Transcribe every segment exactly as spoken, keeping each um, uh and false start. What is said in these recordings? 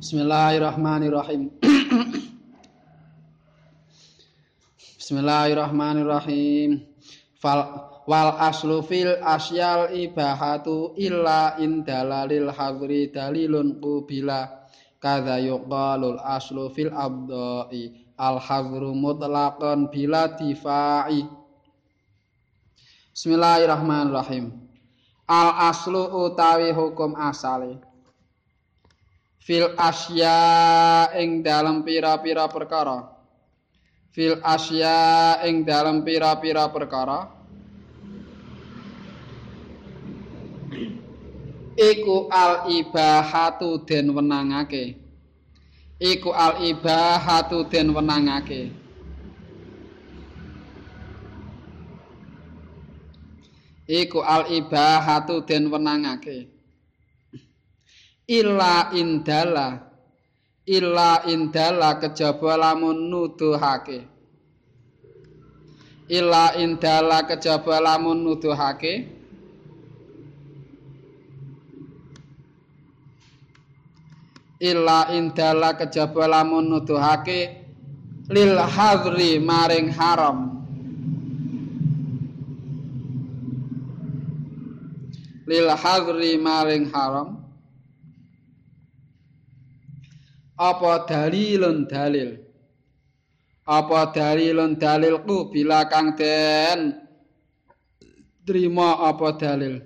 Bismillahirrahmanirrahim. Bismillahirrahmanirrahim. Fal wal aslu fil asyal ibahatu illa indalalil hadri dalilun qubila kadza yuqalul aslu fil abdai al hadru mutlaqan bila difai. Bismillahirrahmanirrahim. Al aslu utawi hukum asale fil asya ing dalam pira-pira perkara. Fil asya ing dalam pira-pira perkara iku al ibahatu den wenangake. Iku al ibahatu den wenangake. Iku al ibahatu den wenangake. Illa indala. Illa indala kejaba lamun nuduhake. Illa indala kejaba lamun nuduhake. Illa indala kejaba lamun nuduhake lil hadri maring haram. Lil hadri maring haram apa dalilun dalil. Apa dalilun dalilku bila kang den trima apa dalil.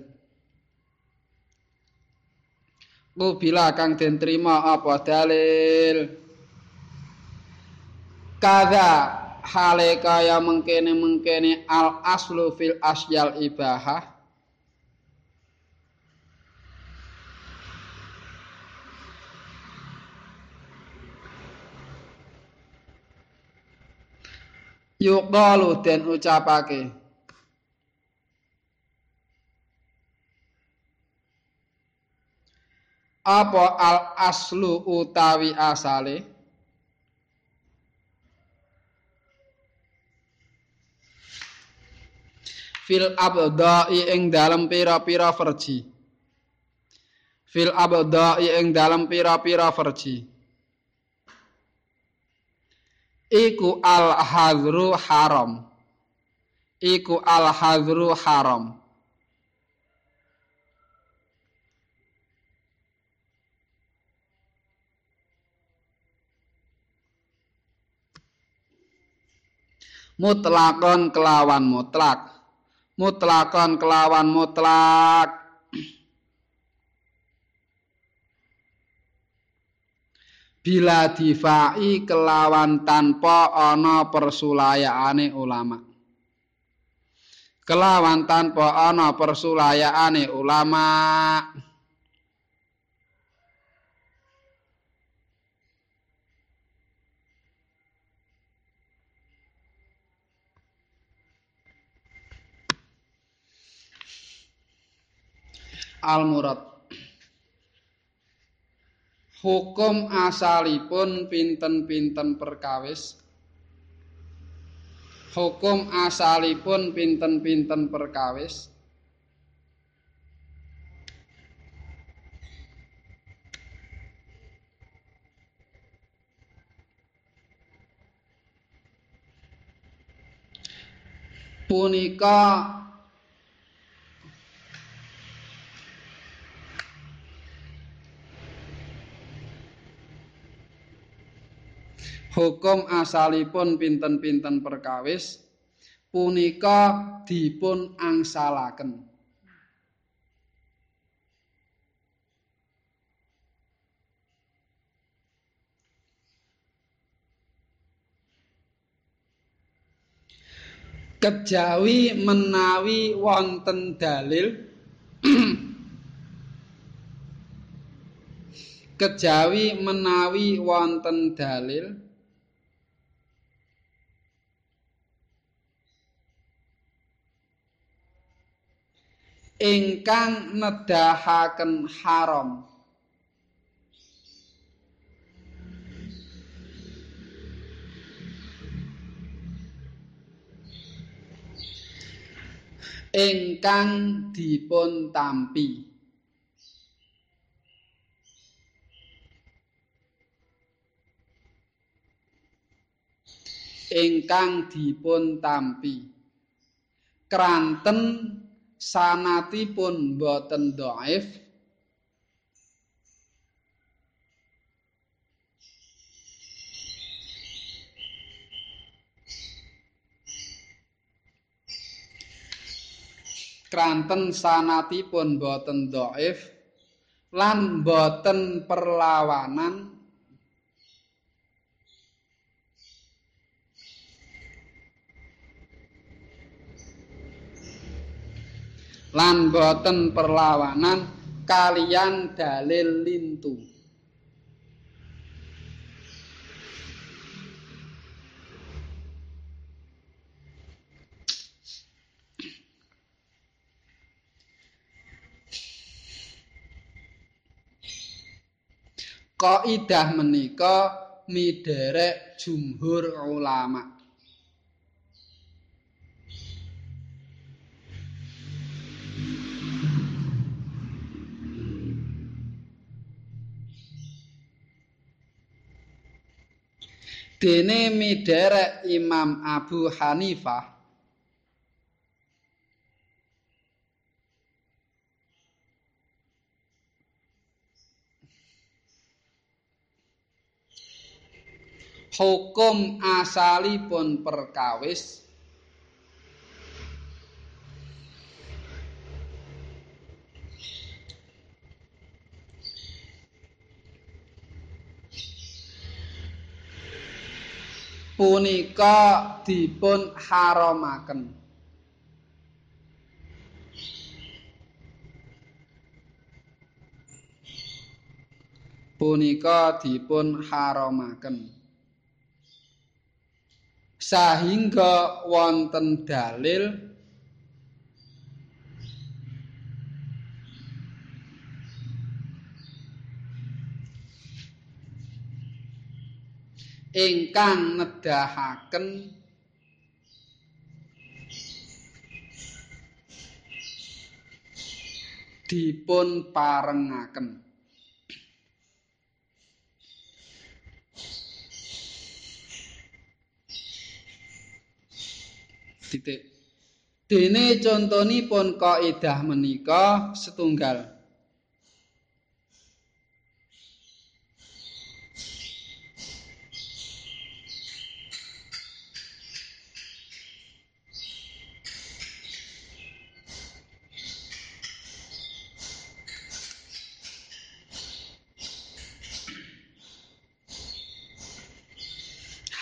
Ku bila kang den trima apa dalil. Kada hale kaya mengkene-mengkene al aslu fil asyal ibahah. Yuqalu den ucapake. Apa al aslu utawi asale? Fil abdai ing dalem pira-pira verji. Fil abdai ing dalem pira-pira verji. Iku al hadru haram. Iku al hadru haram. Mutlakon kelawan mutlak. Mutlakon kelawan mutlak. Bila difai kelawan tanpa ana persulayaane ulama. Kelawan tanpa ana persulayaane ulama. Al-murad hukum asalipun pinten-pinten perkawis. Hukum asalipun pinten-pinten perkawis. Punika hukum asalipun pinten-pinten perkawis punika dipun angsalaken. Kejawi menawi wonten dalil kejawi menawi wonten dalil ingkang nedahaken haram. Ingkang dipun tampi. ingkang dipun tampi kranten sanatipun boten dhaif kranten sanatipun boten dhaif lan boten perlawanan lan boten perlawanan kalian dalil lintu. Kaidah menika midherek jumhur ulama. Dene midherek Imam Abu Hanifah hukum asalipun perkawis punika dipun haramaken. Punika dipun haramaken. Sahingga wonten dalil ingkang nedahaken dipun parengaken. Titik. Dene contonipun kaidah menika setunggal.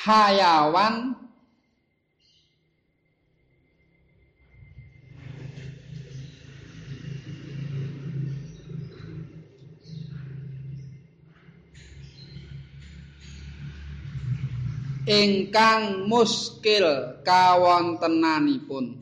Hayawan ingkang muskil kawontenanipun.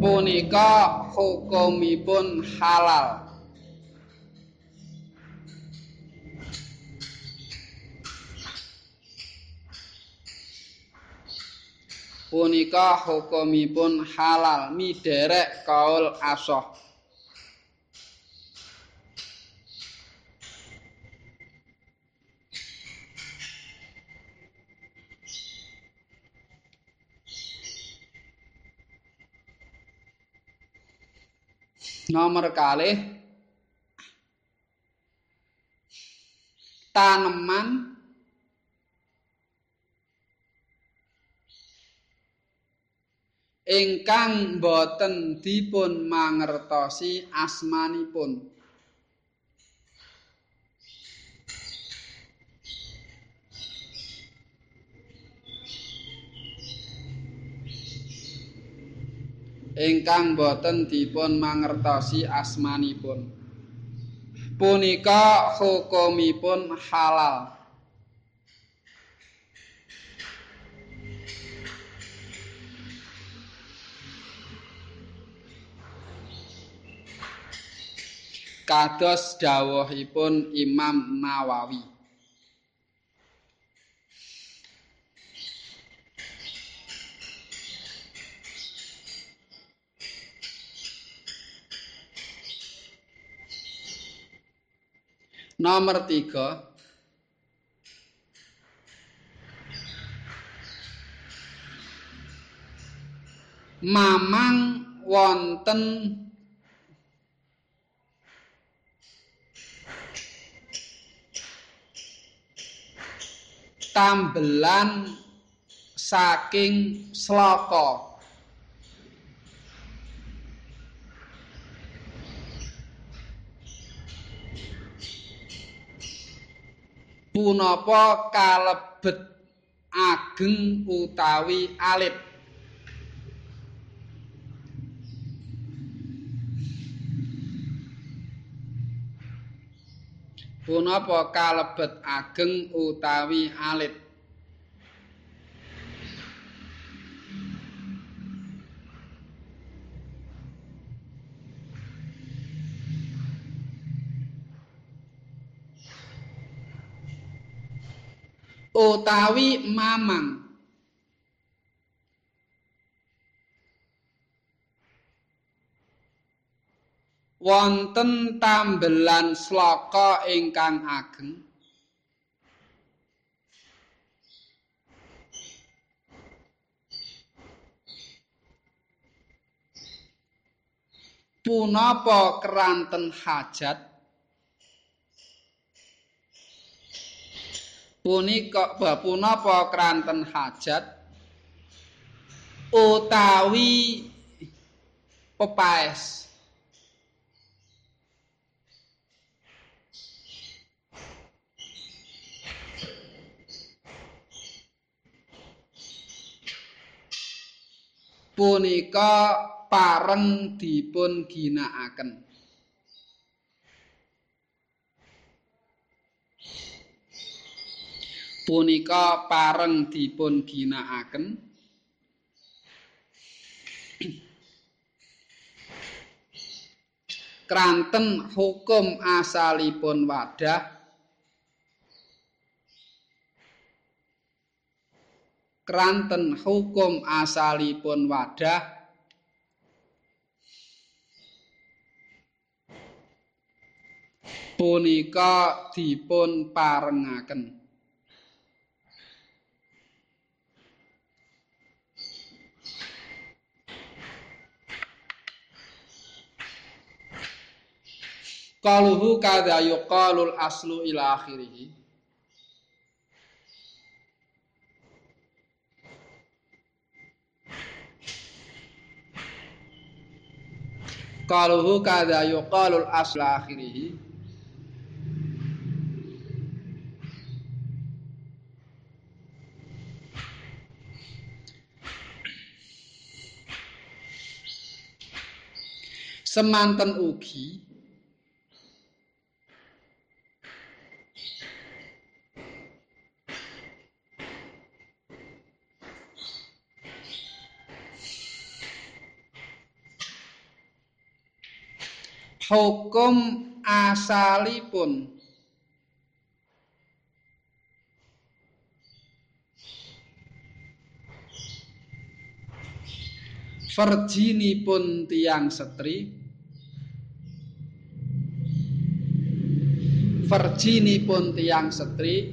Punika hukumipun halal. Punika hukumipun halal midherek kaul ashah. Nomor kalih, taneman ingkang boten dipun mangertosi asmanipun. Ingkang boten dipun mangertosi asmanipun. Punika hukumipun halal. Kados dawuhipun Imam Nawawi. Nomor tiga, mamang wonten tambelan saking sloko. Punapa kalebet ageng utawi alit. Punapa kalebet ageng utawi alit. Utawi mamang wonten tambelan slaka ingkang ageng punapa keranten hajat punika punapa keranten hajat utawi pepaes. Punika pareng dipun ginakaken. Punika pareng dipun ginakaken. Kranten hukum asalipun wadah. Kranten hukum asalipun wadah punika dipun parengaken. Qaluhu kadza yuqalul aslu ila akhirih. Qaluhu kadza yuqalul aslu ila akhirih. Semanten ugi hukum asalipun virginipun tiyang setri virginipun tiyang setri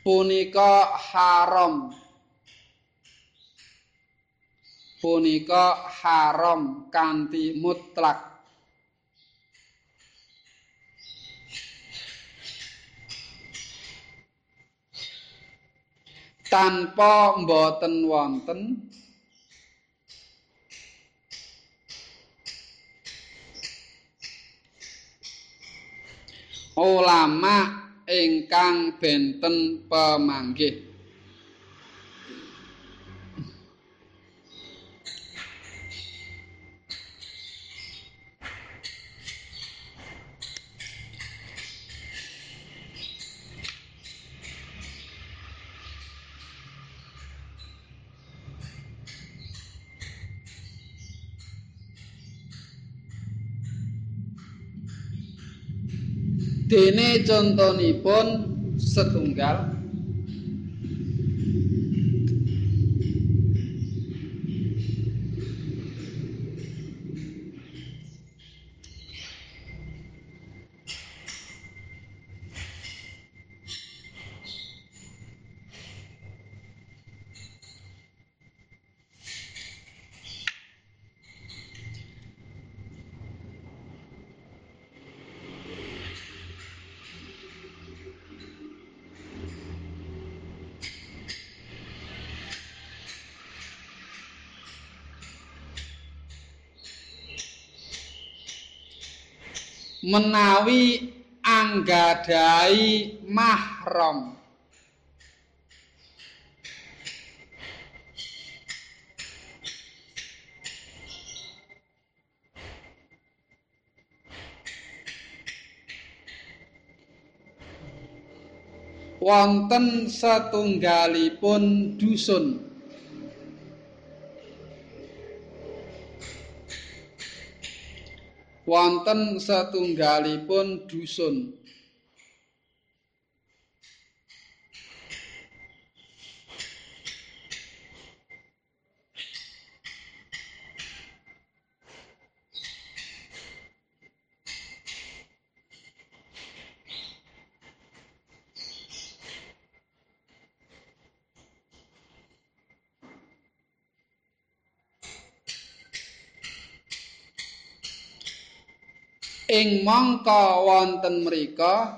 punika haram punika haram kanthi mutlak. Tanpa mboten wonten ulama ingkang benten pemanggih. Dene contonipun setunggal menawi anggadai mahram. Wonten setunggalipun dusun. Wonten setunggalipun dusun. Ing mangka wonten mrika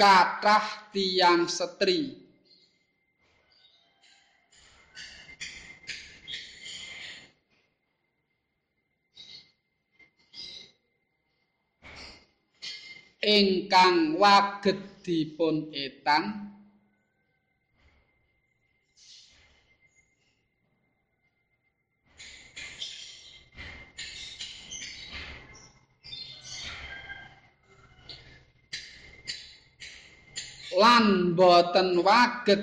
kathah tiyang setri. Ingkang waget dipun etang lan boten waget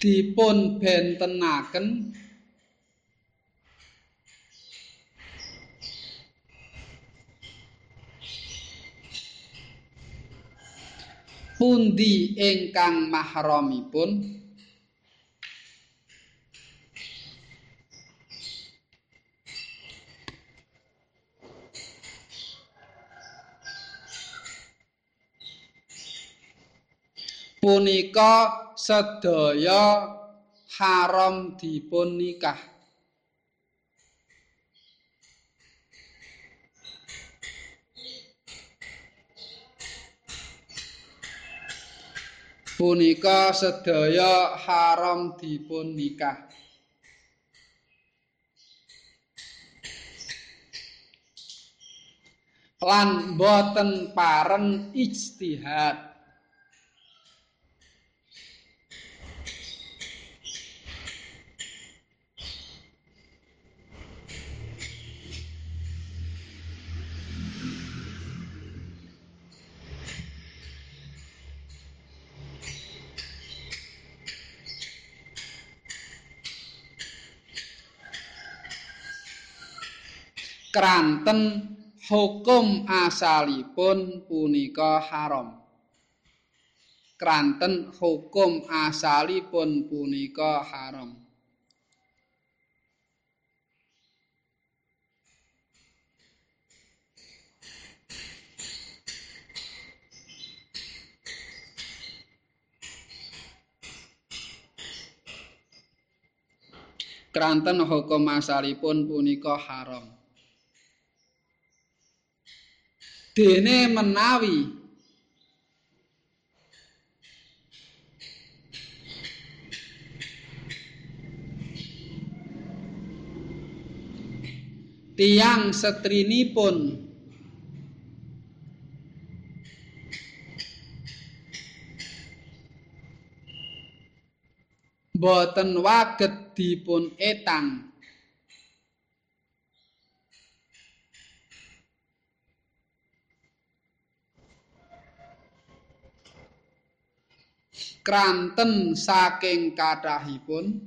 dipun bentenaken pundi ingkang mahramipun. Punika sedaya haram dipun nikah. Punika sedaya haram dipun nikah. Lan boten pareng ijtihad. Kranten hukum asalipun punika haram. Kranten hukum asalipun punika haram. Kranten hukum asalipun punika haram. Dene menawi tiyang setrinipun boten waget dipun etang kranten saking kathahipun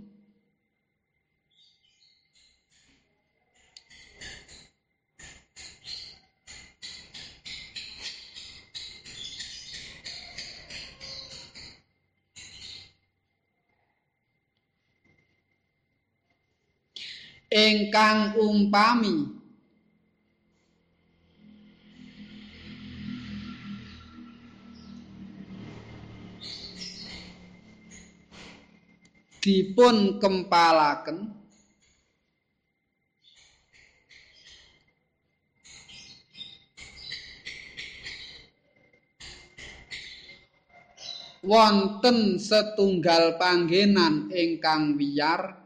ingkang umpami dipun kempalaken wonten setunggal panggenan ingkang wiyar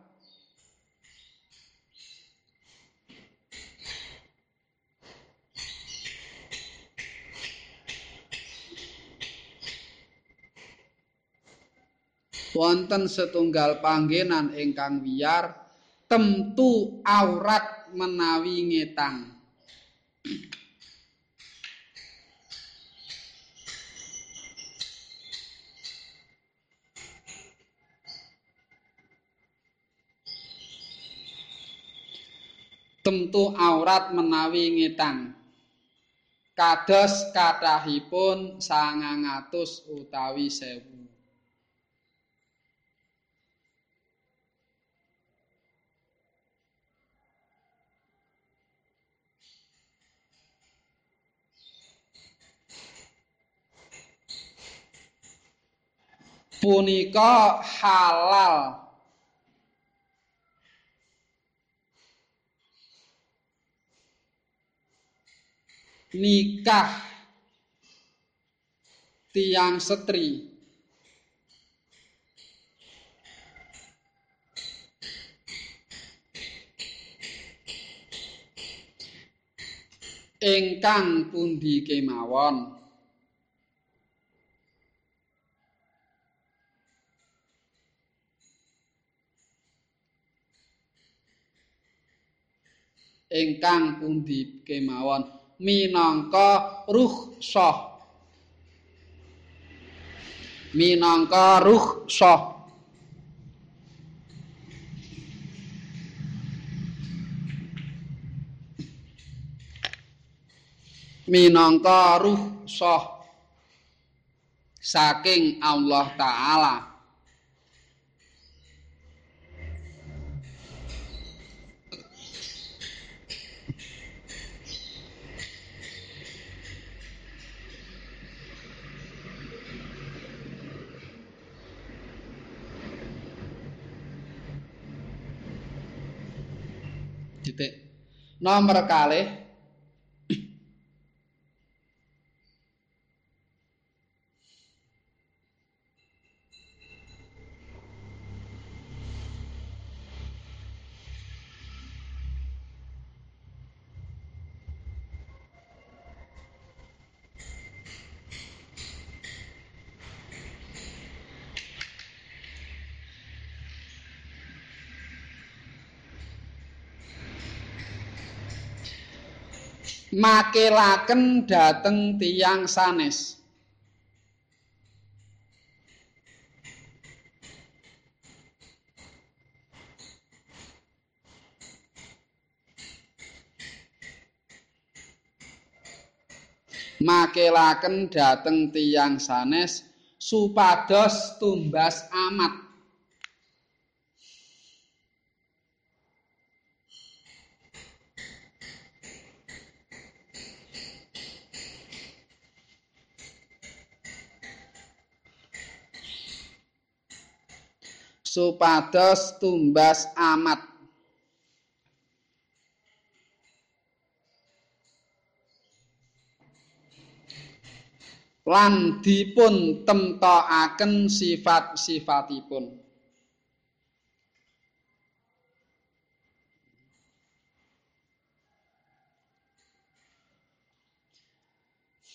wonten setunggal panggenan ingkang wiyar temtu aurat menawi ngetang. Temtu aurat menawi ngetang. Kados kathahipun sangang atus utawi sewu. Punika halal nikah tiyang setri ingkang pundi kemawon ingkang pundi kemawon minangka rukhsah minangka rukhsah minangka rukhsah saking Allah Ta'ala. Nomor kalih makelaken dhateng tiyang sanes. Makelaken dhateng tiyang sanes supados tumbas amat. Supados tumbas amat. Lan dipun temtokaken sifat-sifatipun.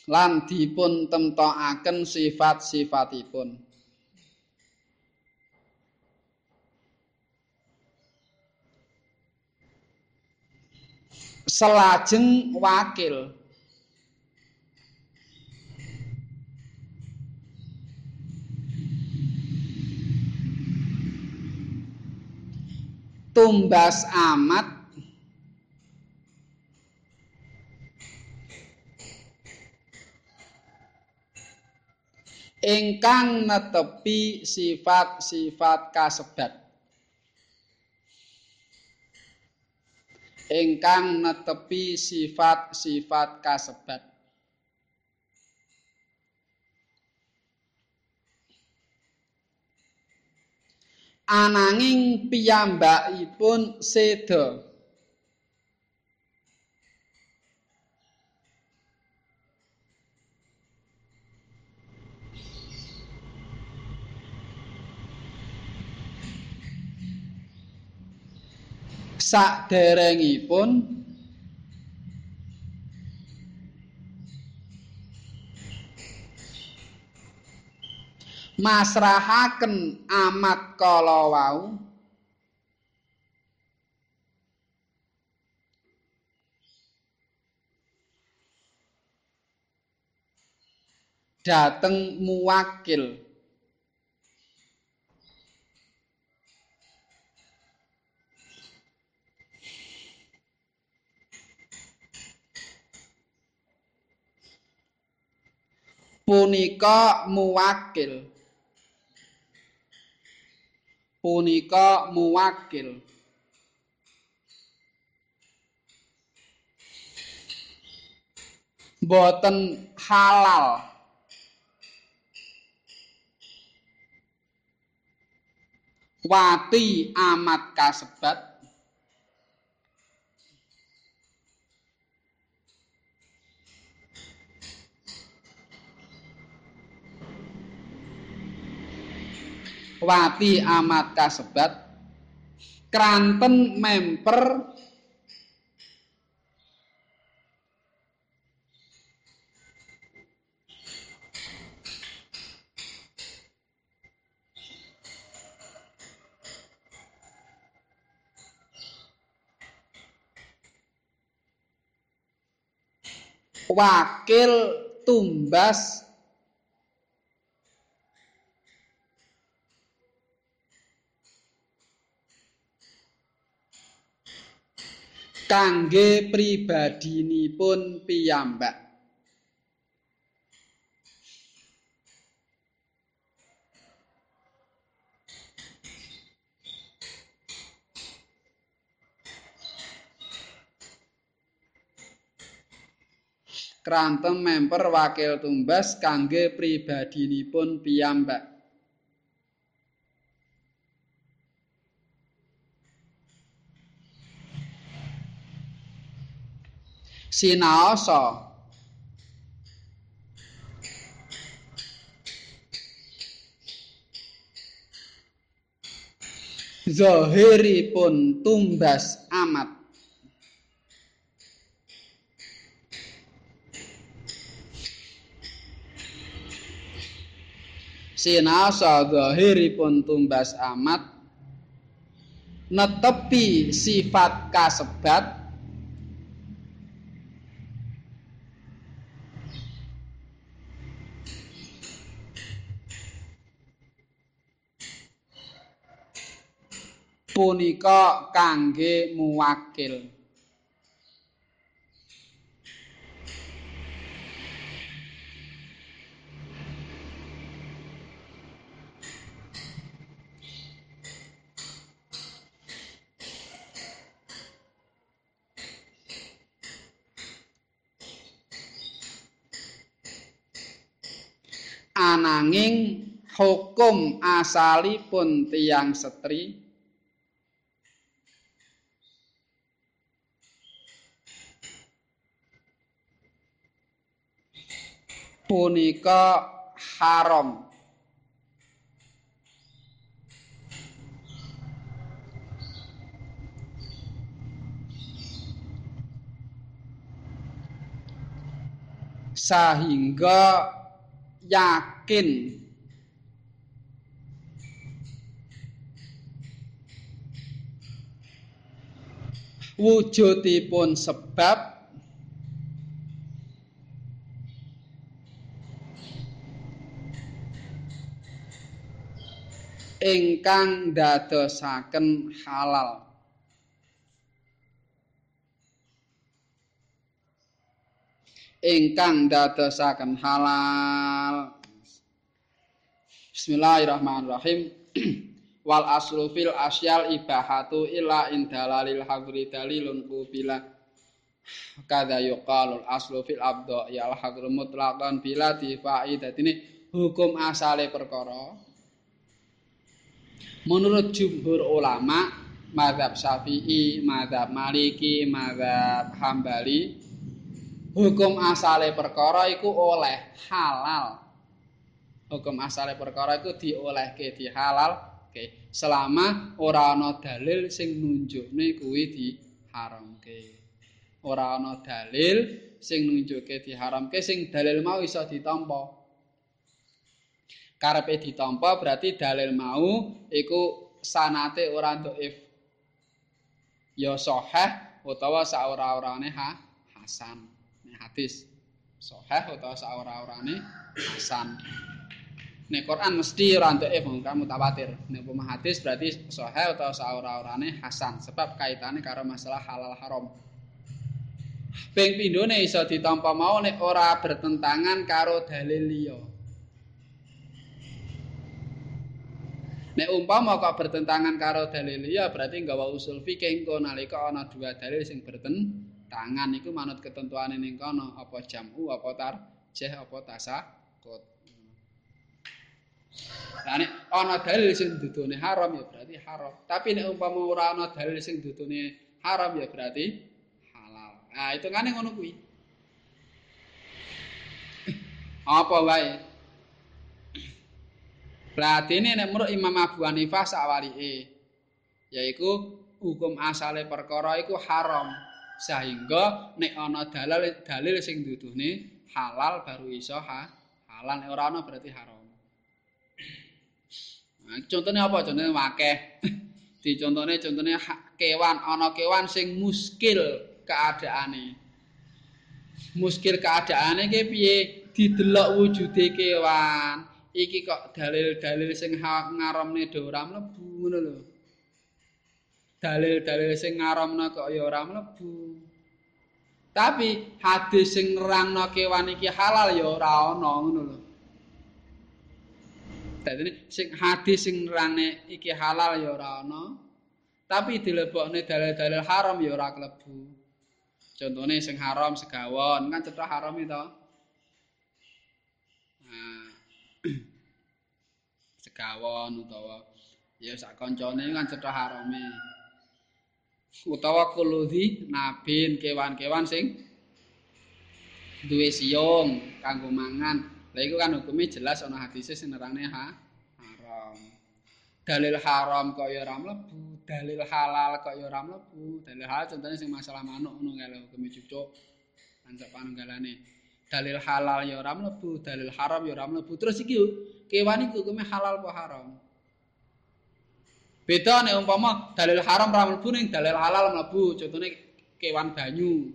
Lan dipun temtokaken sifat-sifatipun. Selajeng wakil tumbas amat ingkang netepi sifat-sifat kasebat ingkang netepi sifat-sifat kasebat. Ananging piyambakipun seda saderengipun masrahaken amat kala wau dateng muwakil punika muwakil punika muwakil boten halal wati amat kasebat Wati amat kasebat kranten memper wakil tumbas kangge pribadinipun piyambak. Kranten memper wakil tumbas kangge pribadinipun piyambak. Sinaosa zahiripun tumbas amat Sinaosa zahiripun tumbas amat netepi sifat kasebat punika kangge muwakil. Ananging hukum asalipun tiyang setri punika haram sehingga yakin wujudipun sebab ingkang dadosaken halal. Ingkang dadosaken halal. Bismillahirrahmanirrahim. Wal aslu fil asyal ibahatu illa indalalil hagri dalilun qubila. Kada yuqalul aslu fil abdo yal hagru mutlaqan bila difaidatine hukum asale perkara. Menurut jumhur ulama, mazhab Syafi'i, mazhab Maliki, mazhab Hambali, hukum asale perkara iku oleh halal. Hukum asale perkara iku diolehke dihalal. Oke, selama ora ana dalil sing nunjukne kuwi diharamke. Ora ana dalil sing nunjukke diharamke, sing dalil mau iso ditampa. Karepe ditampa berarti dalil mau iku sanate ora dhaif. Ya sahih utawa saora-orane ha hasan. Nek hadis sahih utawa saora-orane hasan. Nek Quran mesti ora dhaif mung mutawatir. Nek pemah hadis berarti sahih utawa saora-orane hasan sebab kaitane karo masalah halal haram. Ping pindhone iso ditampa mau nek ora bertentangan karo dalil liya. Nek umpama kok bertentangan karo dalil ya berarti nggawa usul fikih engko nalika ana dua dalil sing bertentangan iku manut ketentuane ning kono apa jam'u apa tarjih apa tasaqut. Lah nek ana dalil sing dudune haram ya berarti haram. Tapi nek umpama ora ana dalil sing dudune haram ya berarti halal. Ah hitungane ngono kuwi. Apa wae platine nek menurut Imam Abu Hanifah sawalike yaiku hukum asale perkara iku haram sehingga nek ana dalil dalil sing duduhne halal baru iso ha halal, ora ana berarti haram. Nah, contone apa? Contone akeh. Dicontone contone kewan, ana kewan sing muskil keadaane. Muskil keadaane ki piye? Didelok wujude kewan. Iki kok dalil-dalil sing ngaramne do ora mlebu ngono lho. Dalil-dalil sing ngaramna kok ya ora mlebu. Tapi hadis sing nerangno kewan iki halal ya ora ana ngono lho. Dadi sing hadis sing nerangne iki halal ya ora ana. Tapi dilebokne dalil-dalil haram ya ora klebu. Contone sing haram segawon kan cetha haram to. Nah, segawon utawa ya sak kancane kan cetha harame utawa kuludhi nabin kewan-kewan sing duwe siung kanggo mangan. Lah iku kan hukume jelas ana hadise sing nerangne ha haram. Dalil haram kok ya ora mlebu, dalil halal kok ya ora mlebu. Dalil halal contohnya sing masalah manuk ngono kae lho hukume cucuk ancak panunggalane. Dalil halal ya ora mlebu, dalil haram ya ora mlebu. Terus iki kewan iki hukume halal apa haram? Beda nek umpama dalil haram ora mlebu ning dalil halal mlebu, contone kewan banyu.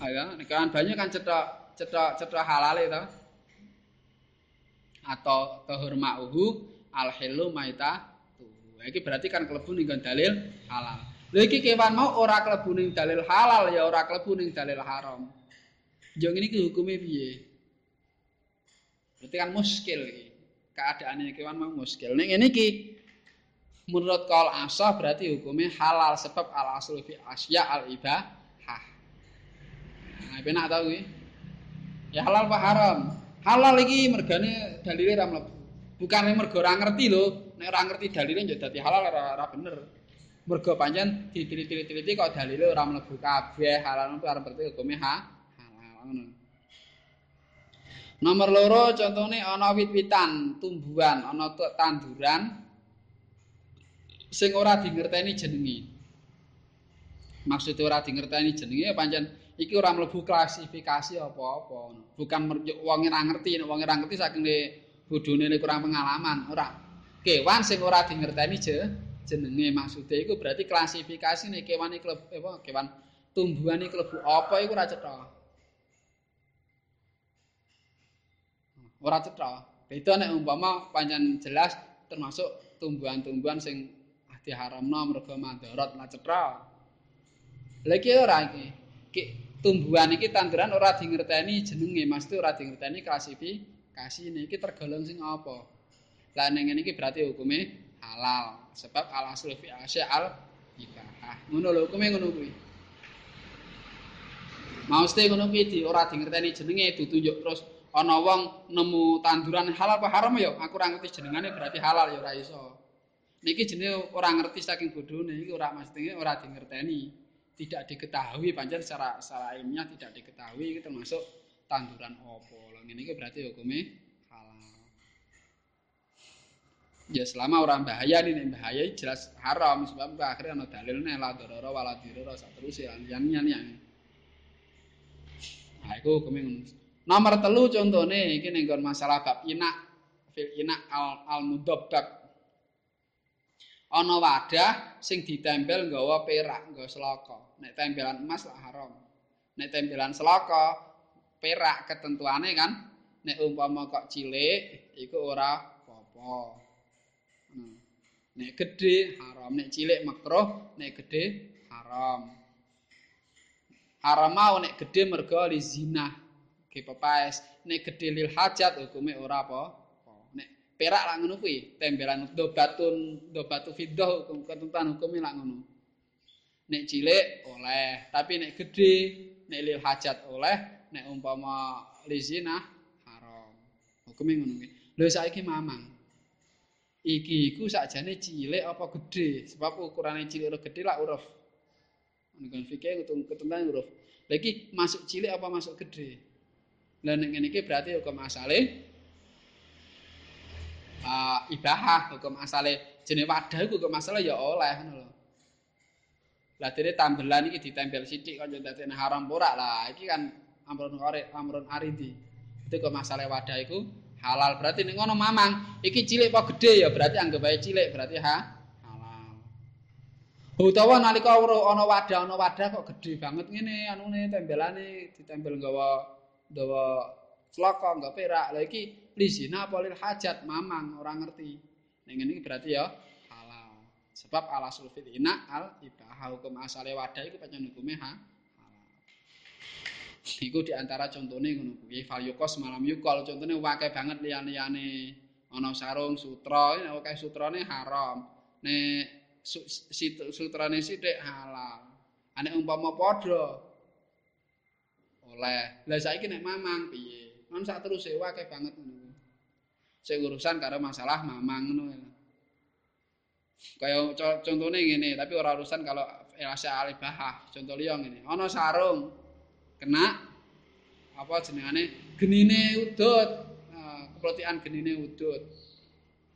Ayo, nek kewan banyu kan cetok cetok cetok halale ta? Atau tahur ma'uhu al-hilu maita. Iki berarti kan klebu ning dalil halal. Lha iki kewan mau ora klebu ning dalil halal ya ora klebu ning dalil haram. Yo ngene iki hukume piye? Berarti kan muskil iki. Keadaane kewan mau muskil. Nek ngene iki menurut qaul ashah berarti hukume halal sebab al aslu fi asya al ibahah. Nah, penak ta kuwi? Ya halal apa haram? Halal iki mergane dalile ra mlebu. Bukane mergo ora ngerti lho, nek ora ngerti dalile ya dadi halal ora bener. Mergo pancen diteliti-teliti kok dalile ora mlebu kabeh halal kuwi arep berarti hukume ha halal ngono. Nomor loro contone ana wit-witan, tumbuhan, ana tanduran sing ora dingerteni jenenge. Maksude ora dingerteni jenenge pancen iki ora mlebu klasifikasi apa-apa. Bukan wong ora ngerti, nek wong ora ngerti saking bodhone kurang pengalaman, ora. Kewan sing ora dingerteni jenenge jenenge maksude iku berarti klasifikasine kewan iki apa kewan tumbuhan iki klebu apa iku ora cetha. Ora cetha. Beda nek umpama pancen jelas termasuk tumbuhan-tumbuhan sing diharamno mergo mandharat la cetha. Lha iki ora iki. Tumbuhan iki tanduran ora dingerteni jenenge, maksude ora dingerteni klasifikasine iki tergolong sing apa. Lah ning ngene iki berarti hukume halal sebab al aslu fi asyal ibahah ngono lho hukume ngono kuwi mauste ngono kuwi di ora dingerteni jenenge ditunjuk terus ana wong nemu tanduran halal apa haram ya aku ora ngerti jenengane berarti halal ya ora iso niki jenenge ora ngerti saking bodhone iki ora mestine ora dingerteni tidak diketahui pancen secara secara ilmiah tidak diketahui iki termasuk tanduran apa lho ngene iki berarti hukume halal. Ya selama orang bahaya ini, ini bahaya jelas haram sebab akhirnya ada dalilnya la dororo wala diroro saterusé lan nyanyi. Ha iku kemeng. Nomor telu contone iki ning masalah bab inak fil inak al, al mudabbab. Ana wadah sing ditempel nggawa perak, nggawa selaka. Nek tempelan emas lah haram. Nek tempelan selaka perak ketentuane kan nek umpama kok cilik iku ora apa-apa. Hmm. Nek gede haram, nek cilik makruh, nek gede haram. Haram mau nek gede mergo li zina, ge pepaes. Nek gede lil hajat hukume ora apa. Nek perak lak ngono kuwi, tembelan dobatun, dobatu fiddah hukum ketentuan hukume lak ngono. Nek cilik oleh, tapi nek gede, nek lil hajat oleh, nek umpama li zina haram. Hukume ngono kuwi. Lho saiki mamang iki iku sakjane cilik apa gedhe sebab ukurane cilik ora gedhe lak uruf nggon fikih ketentuan uruf lha iki masuk cilik apa masuk gedhe lha nek ngene iki berarti hukum asale uh, ibahah hukum asale jenenge wadah iku hukum asale ya oleh ngono lho lha dene tambelan iki ditempel sithik kok dadi haram ora lah iki kan amrun qari amrun aridi itu hukum asale wadah iku halal berarti ning ngono mamang iki cilik apa gedhe ya berarti anggap ae cilik berarti ha halal. Utawa nalika ana wadah ana wadah kok gedhe banget ngene anune tembelane ditembel nggawa nggawa slaka nggawa perak. Lah iki li zina apa lil hajat mamang ora ngerti. Ning ngene iki berarti ya halal. Sebab alasul fitina al ibah hukum asale wadah iku pancen hukume ha iku diantara contohnya ngono kuwi fal yukos malam yukol contohnya wakai banget liane-liane ana sarung sutra wakai sutrane haram nek sutrane sithik halal ane umpama padha oleh lha saiki nek mamang piye kon sak teruse wakai banget ngono sing urusan karo masalah mamang ngono kaya contohnya ngene tapi ora urusan kalau elasa alibahah contoh liya ngene ana sarung kena apa jenengane genine udut keplotikan genine udut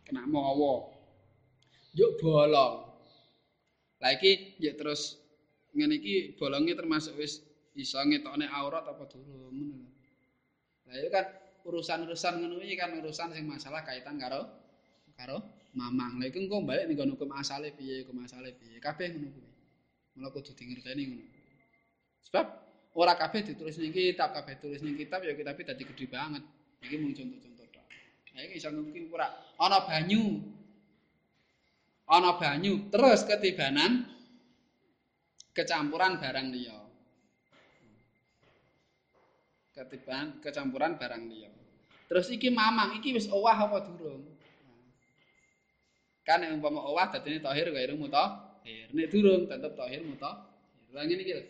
kena mawa yuk bolong lha iki ya terus ngene iki bolonge termasuk wis iso ngetokne aurat apa durung ngono lha iki kan urusan-urusan ngono iki kan urusan sing masalah kaitan karo karo mamang lha iki engko bali ning hukum asale piye hukum asale piye kabeh ngono kuwi mula kudu dingerteni ngono sebab ora kabeh ditulis ning kitab, kabeh tulis ning kitab ya kitabe dadi gedhe banget. Iki mung contoh-contoh tok. Lah iki iso mungkin ora ana banyu. Ana banyu terus ketibanan kecampuran barang liya. Ketiban kecampuran barang liya. Terus iki mamang iki wis owah apa durung? Kan nek umpama owah dadine tahir gairu mutahhir. Nek durung tetep tahir mutahhir. Lah ngene iki lho.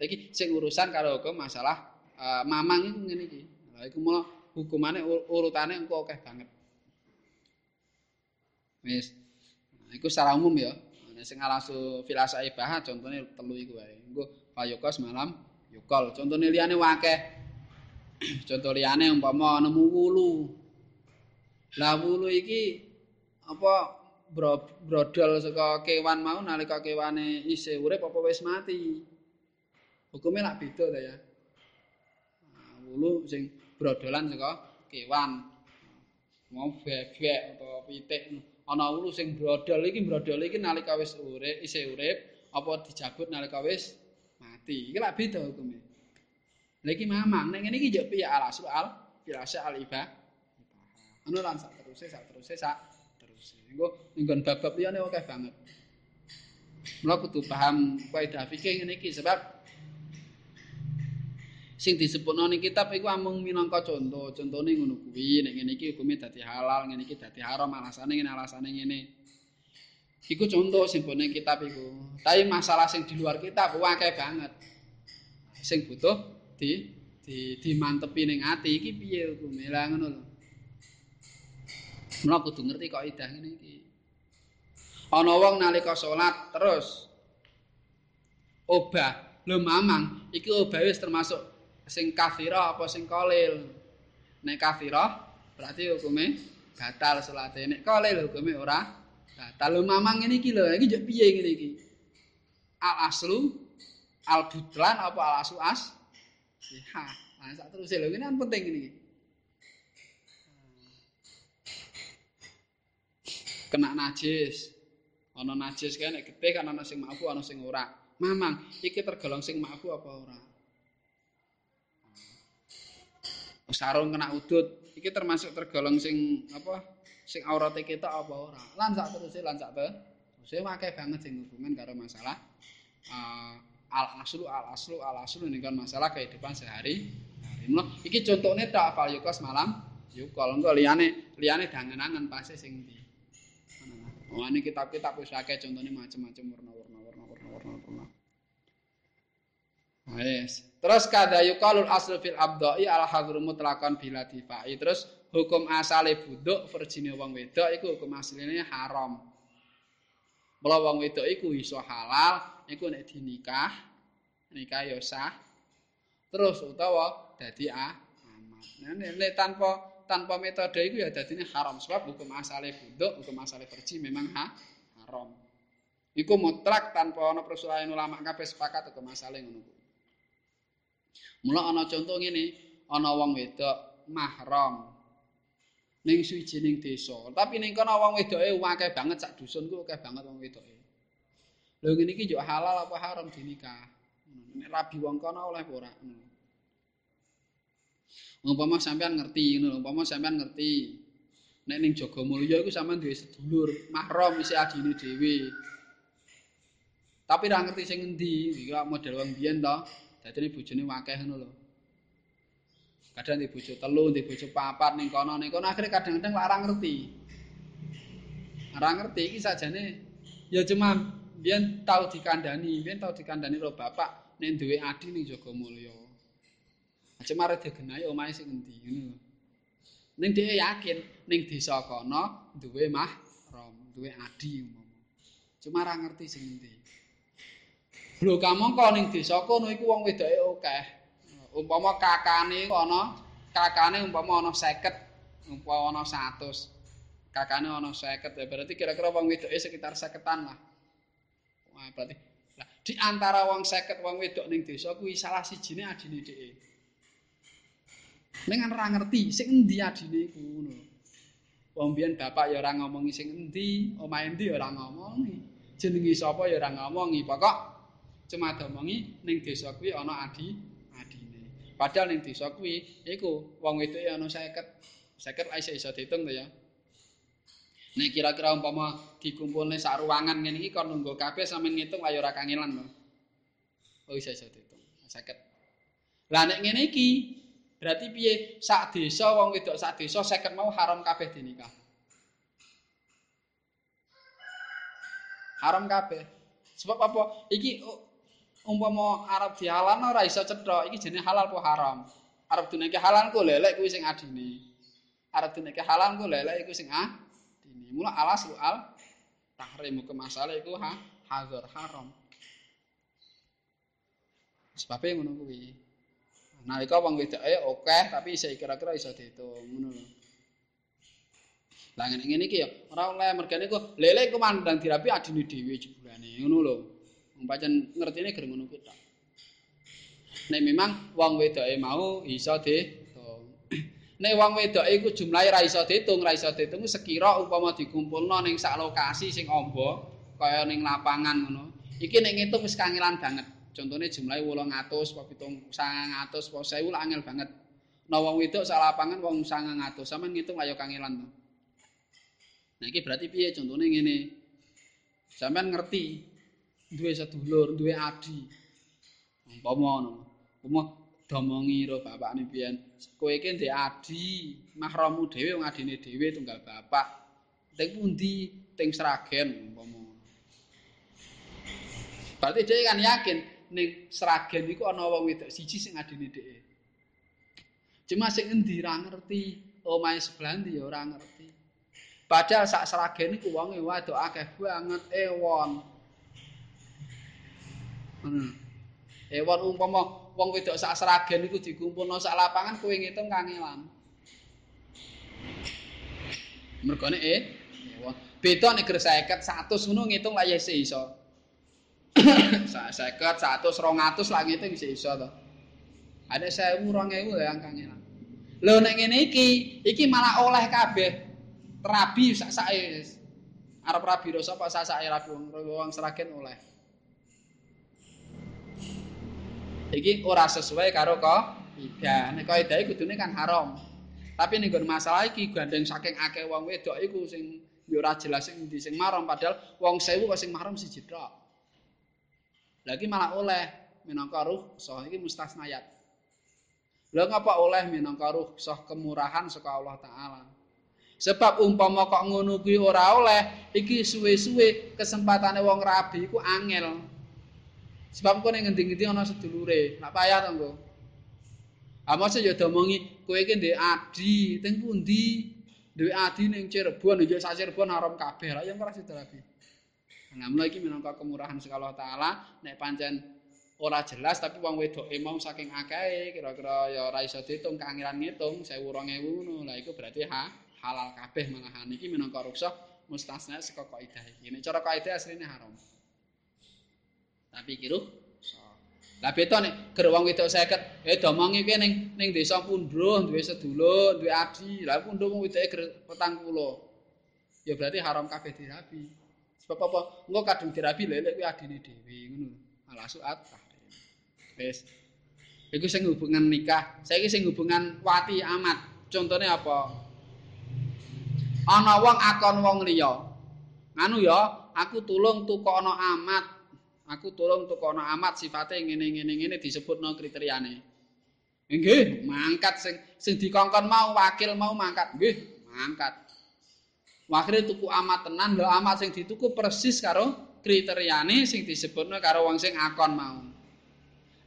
Lagi sing urusan karo hukum masalah uh, mamang iku ngene iki. Lah iku mula hukumane ur- urutane engko akeh banget. Wis. Nah, iku secara umum ya. Nek sing alasu filasa ibah contone telu iku wae. Engko fayukos malam yukol. Contone liyane akeh. Contoh liyane umpama nemu wulu. Lah wulu iki apa bro- brodol saka kewan mau nalika kewane isih urip apa wis mati. Hukumnya lak beda ta ya. Nah, wulu sing brodolan saka kewan. Mau bebek utawa pitik. Ana wulu sing brodol iki brodol iki nalika wis urip, isih urip, apa dijabut nalika wis mati. Iki lak beda hukume. Lah iki mamang nek ngene iki yo piye alasul al filasa al ibah. Anu lan sak teruse sak teruse sak teruse. Engko nggon bab-bab liyane akeh banget. Mula kudu paham kaidah fikih ngene iki sebab sing disebutno ning kitab iku amung minangka contoh. Contone ngono kuwi, nek ngene iki hukume dadi halal, ngene iki dadi haram, alasane ngene, alasane ngene. Iku contoh sing bone kitab iku. Tapi masalah sing di luar kitab akeh banget. Sing butuh di di dimantepi ning ati iki piye hukume lah ngono lho. Mula kudu ngerti kok idah ngene iki. Ana wong nalika salat terus obah, lho mamang, iki obah wis termasuk sing kathirah apa sing qalil. Nek kathirah berarti hukume gatal salate nek kole lho hukume ora gatal. Lho mamang ngene iki lho, iki njok piye ngene iki? Al aslu al butlan apa al aslu as? Ya, nah sak teruse lho ngene kan penting ngene iki. Kena najis. Ana najis kae nek getih kan ana sing mabuk ana sing ora. Mamang, iki tergolong sing mabuk apa ora? Sarung kena udut, iki termasuk tergolong sing apa? Sing aurate ketok apa ora? Lan sak teruse lan sak teruse akeh banget sing hubungan karo masalah uh, al aslu al aslu al aslu niku masalah kehidupan sehari hari. Iki contone tak apal yukos malam yukol engko liyane liyane dangen-angen pase sing ndi. Oh, ini kitab-kitab wis akeh contohnya macam-macam warna-warna warna-warna warna. Nah, yes. Terus kada yuqalul aslu fil abdai al hadru mutlaqan bila difai. Terus hukum asale buduk virgine wong wedok iku hukum asline haram. Mula wong wedok iku iso halal iku nek dinikah, nikah ya sah. Terus utawa dadi amat. Nah, nek tanpa tanpa metode itu ya dadine haram sebab hukum asale buduk, hukum asale virgin memang ha, haram. Iku mutlak tanpa ana persoalan ulama kabeh sepakat hukum asale ngono kuwi. Mula ana conto ngene, ana wong wedok mahram ning suwijining desa, tapi ning kono wong wedoke akeh banget sak dusun ku akeh banget wong wedoke. Lho ngene iki yo halal apa haram dinikah? Nek rabi wong kono oleh apa ora? Umpama sampean ngerti ngono, umpama sampean ngerti. Nek ning Jagamulya iku sampean duwe sedulur mahram isih adine dhewe. Tapi ra ngerti sing endi, iki model wong biyen to. Dadine bojone akeh ngono lho. Kadang di bojo telu, di bojo papat ning kono, ning kono akhire kadang-kadang ora ngerti. Ora ngerti iki sajane ya cuma biyen tau dikandani, biyen tau dikandani karo bapak nek duwe adi ning Jagamulya. Cuma arep digenahi omahe sing endi ngono. Ning dhek yakin ning desa kono duwe mahram, duwe adi umpama. Cuma ora ngerti sing endi. Lho kamangka ning desa kono iku wong wedoke akeh. Umpama kakane ana, kakane umpama ana seket, umpama ana seratus. Kakane ana seket, ya berarti kira-kira wong wedoke sekitar seketan lah. Wah, berarti lah di antara wong seket wong wedok ning desa kuwi salah sijine adine dhek. Dengan ora ngerti sing endi adine iku ngono. Wong biyen bapak ya ora ngomongi sing endi, omahe endi ya ora ngomongi. Jenenge sapa ya ora ngomongi, pokok cuma ngomongi ning desa kuwi ana adi adine. Padahal ning desa kuwi iku wong wedoke ana seket. seket ae iso diitung to ya. Nek kira-kira umpama dikumpulne sak ruangan ngene iki kon nunggu kabeh sampeyan ngitung ayo ora kangelan lho. Oh iso iso diitung. seket. Lah nek ngene iki berarti piye sak desa wong wedok sak desa seket mau haram kabeh dinikah. Haram kabeh. Sebab apa? Iki umpama arep dihalal ora iso cetha, iki jenenge halal apa haram? Arep dinikah halal ku lelek kuwi sing adine. Arep dinikah halal ku lelek iku sing adine. Mula alas al tahrim hukum masalah iku ha hazar haram. Sebabe ngono kuwi. Nalika wong wedoke akeh tapi isih kira-kira iso diitung ngono lho. Lah ngene ngene iki ya ora oleh mergane ku lele ku mandang dirapi adine dhewe jebulane ngono lho. Wong pancen ngertine ger ngono kuwi tok. Nek memang wong wedoke mau iso diitung. Nek wong wedoke iku jumlahe ra iso diitung, ra iso diitung sekira umpama dikumpulno ning sak lokasi sing amba kaya ning lapangan ngono. Iki nek ngitung wis kangelan banget. Contohnya jumlahnya wolong atus, pitung sangang atus, sewu lah angel banget. Nah wong wedok sak lapangan wong sangang atus, sampean ngitung ayo kangelan to. Nah iki berarti piye contone ngene. Sampean ngerti duwe sedulur, duwe adi. Umpama ngono. Umpama domongi karo bapakne pian, kowe iki ndek adi, mahrammu dhewe wong adine dhewe tunggal bapak. Teng pundi? Teng Sragen umpama. Berarti dhek kan yakin ning Sragen iku ana wong wedok siji sing adine dheke. Cuma sing endi ra ngerti, omahe sebelah ndi ya ora ngerti. Padahal sak Sragen iku wonge wedok akeh banget ewon. Hmm. Ewon umpama wong wedok sak Sragen iku dikumpulno sak lapangan kowe ngitung kangelan. Mergane eh beda nek gres seket seratus ngono ngitung lak isih iso. seket seratus dua ratus lak ngitung isih iso to. Ada seribu dua ribu lho angkane. Lho nek ngene iki, iki malah oleh kabeh rabi sak-sake. Arep rabi rasa apa sak-sake rabi wong Seragen oleh. Iki ora sesuai karo kaidah. Nek kaidah iki kudune kan haram. Tapi ning nggon masalah iki gandeng saking akeh wong wedok iku sing yo ora jelas sing ndi sing mahram padahal wong seribu kok sing mahram siji tok. Lah iki malah oleh minangka rukhsah iki mustasnayat. Lha ngapa oleh minangka rukhsah kemurahan saka Allah taala? Sebab umpama kok ngono kuwi ora oleh, iki suwe-suwe kesempatane wong rabi iku angel. Sebab kok ning ngendi-ngendi ana sedulure, lak payah to nggo. Amase yo domongi kowe iki ndek adi teng pundi? Duwe adi ning Cirebon, yo sak Cirebon haram kabeh. Lah yo ora sederabi. Nah, mula iki minangka kemurahan saka Allah taala, nek pancen ora jelas tapi wong wedoke mau saking akeh kira-kira yo ora iso diitung kangelan ngitung seribu dua ribu ngono. Lah iku berarti ha, halal kabeh malahan iki minangka rukhsah mustasna saka kaidah iki. Nek cara kaidah asline haram. Tapi iki lah beto nek ger wong wedok seket, eh domongi kuwi ning ning desa Pundro duwe sedulur, duwe adi. Lah Pundro wong wedoke ger petang puluh. Ya berarti haram kabeh dirabi. Sebab apa? Engko kadung dirabi lelek kuwi adine dhewe ngono. Alasuat tahrim. Wis. Iku sing hubungan nikah. Saiki sing hubungan wati amat. Contone apa? Ana wong akon wong liya. Nganu ya, aku tulung tukokno amat. Aku tolong tukono amat sifate ngene-ngene ngene disebutno kriteriane. Nggih, mangkat sing sing dikongkon mau wakil mau mangkat. Nggih, mangkat. Wakile tuku amat tenan, lho amat sing dituku persis karo kriteriane sing disebutno karo wong sing akon mau.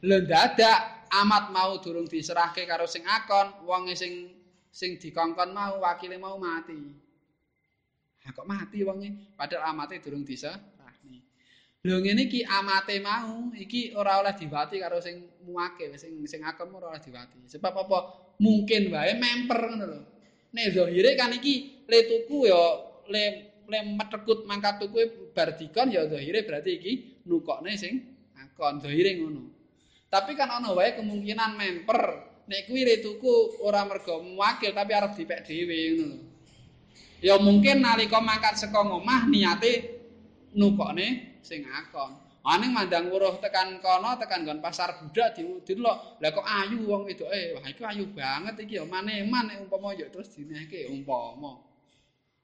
Lho dadak amat mau durung diserahke karo sing akon, wong sing sing dikongkon mau wakile mau mati. Ha kok mati wonge padahal amate durung diserahne. Lho ngene iki amate mau iki ora oleh diwati karo sing muwakil sing sing akon ora oleh diwati. Sebab apa? Mungkin wae memper ngono lho. Nek zahire kan iki le tuku ya le le metekut mangkat tuku bar dikon ya zahire berarti iki nukokne sing akon zahire ngono. Tapi kan ana wae kemungkinan memper. Nek kuwi le tuku ora mergo muwakil tapi arep dipek dhewe ngono lho. Ya mungkin nalika mangkat saka omah niate nukokne sing akon. Aning mandang weruh tekan kono, tekan nggon pasar budak didelok. Lah kok ayu wong wedoke. Wah, iku ayu banget iki ya maneman nek umpama yo terus dinehke umpama.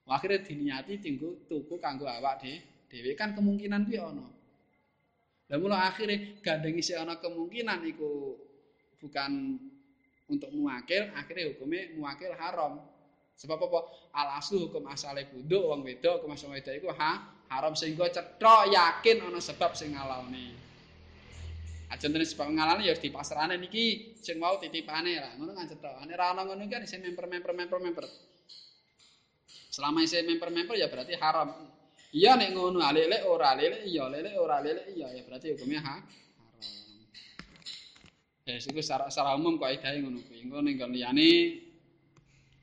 Akhire diniati tinggu tuku kanggo awak dhewe. Kan kemungkinan kuwi ana. Lah mula akhire gandeng isih ana kemungkinan iku bukan untuk muwakil, akhire hukume muwakil haram. Sebab apa? Al-aslu hukum asale buduk wong wedok, hukum asal wedok iku ha haram sehingga cetok yakin ana sebab sing ngalalne. Ajeng tenan sebab ngalalne ya di pasarane niki sing mau titipane lah, ngono kan cetokane ra ana ngono iki kan isih memper-memper-memper. Selama isih memper-memper ya berarti haram. Iya nek ngono alelek ora lelek iya lelek ora lelek iya ya berarti hukumnya ha haram. Wis iku secara umum kaidahe ngono kuwi. Engko ning liyane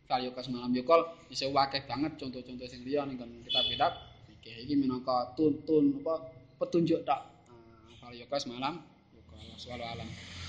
kali okas malam yokol isih akeh banget contoh-contoh sing liya ning kitab-kitab. Iki minangka tuntun apa petunjuk tak. Nah, kalau yoga semalam, yoga Allah swt.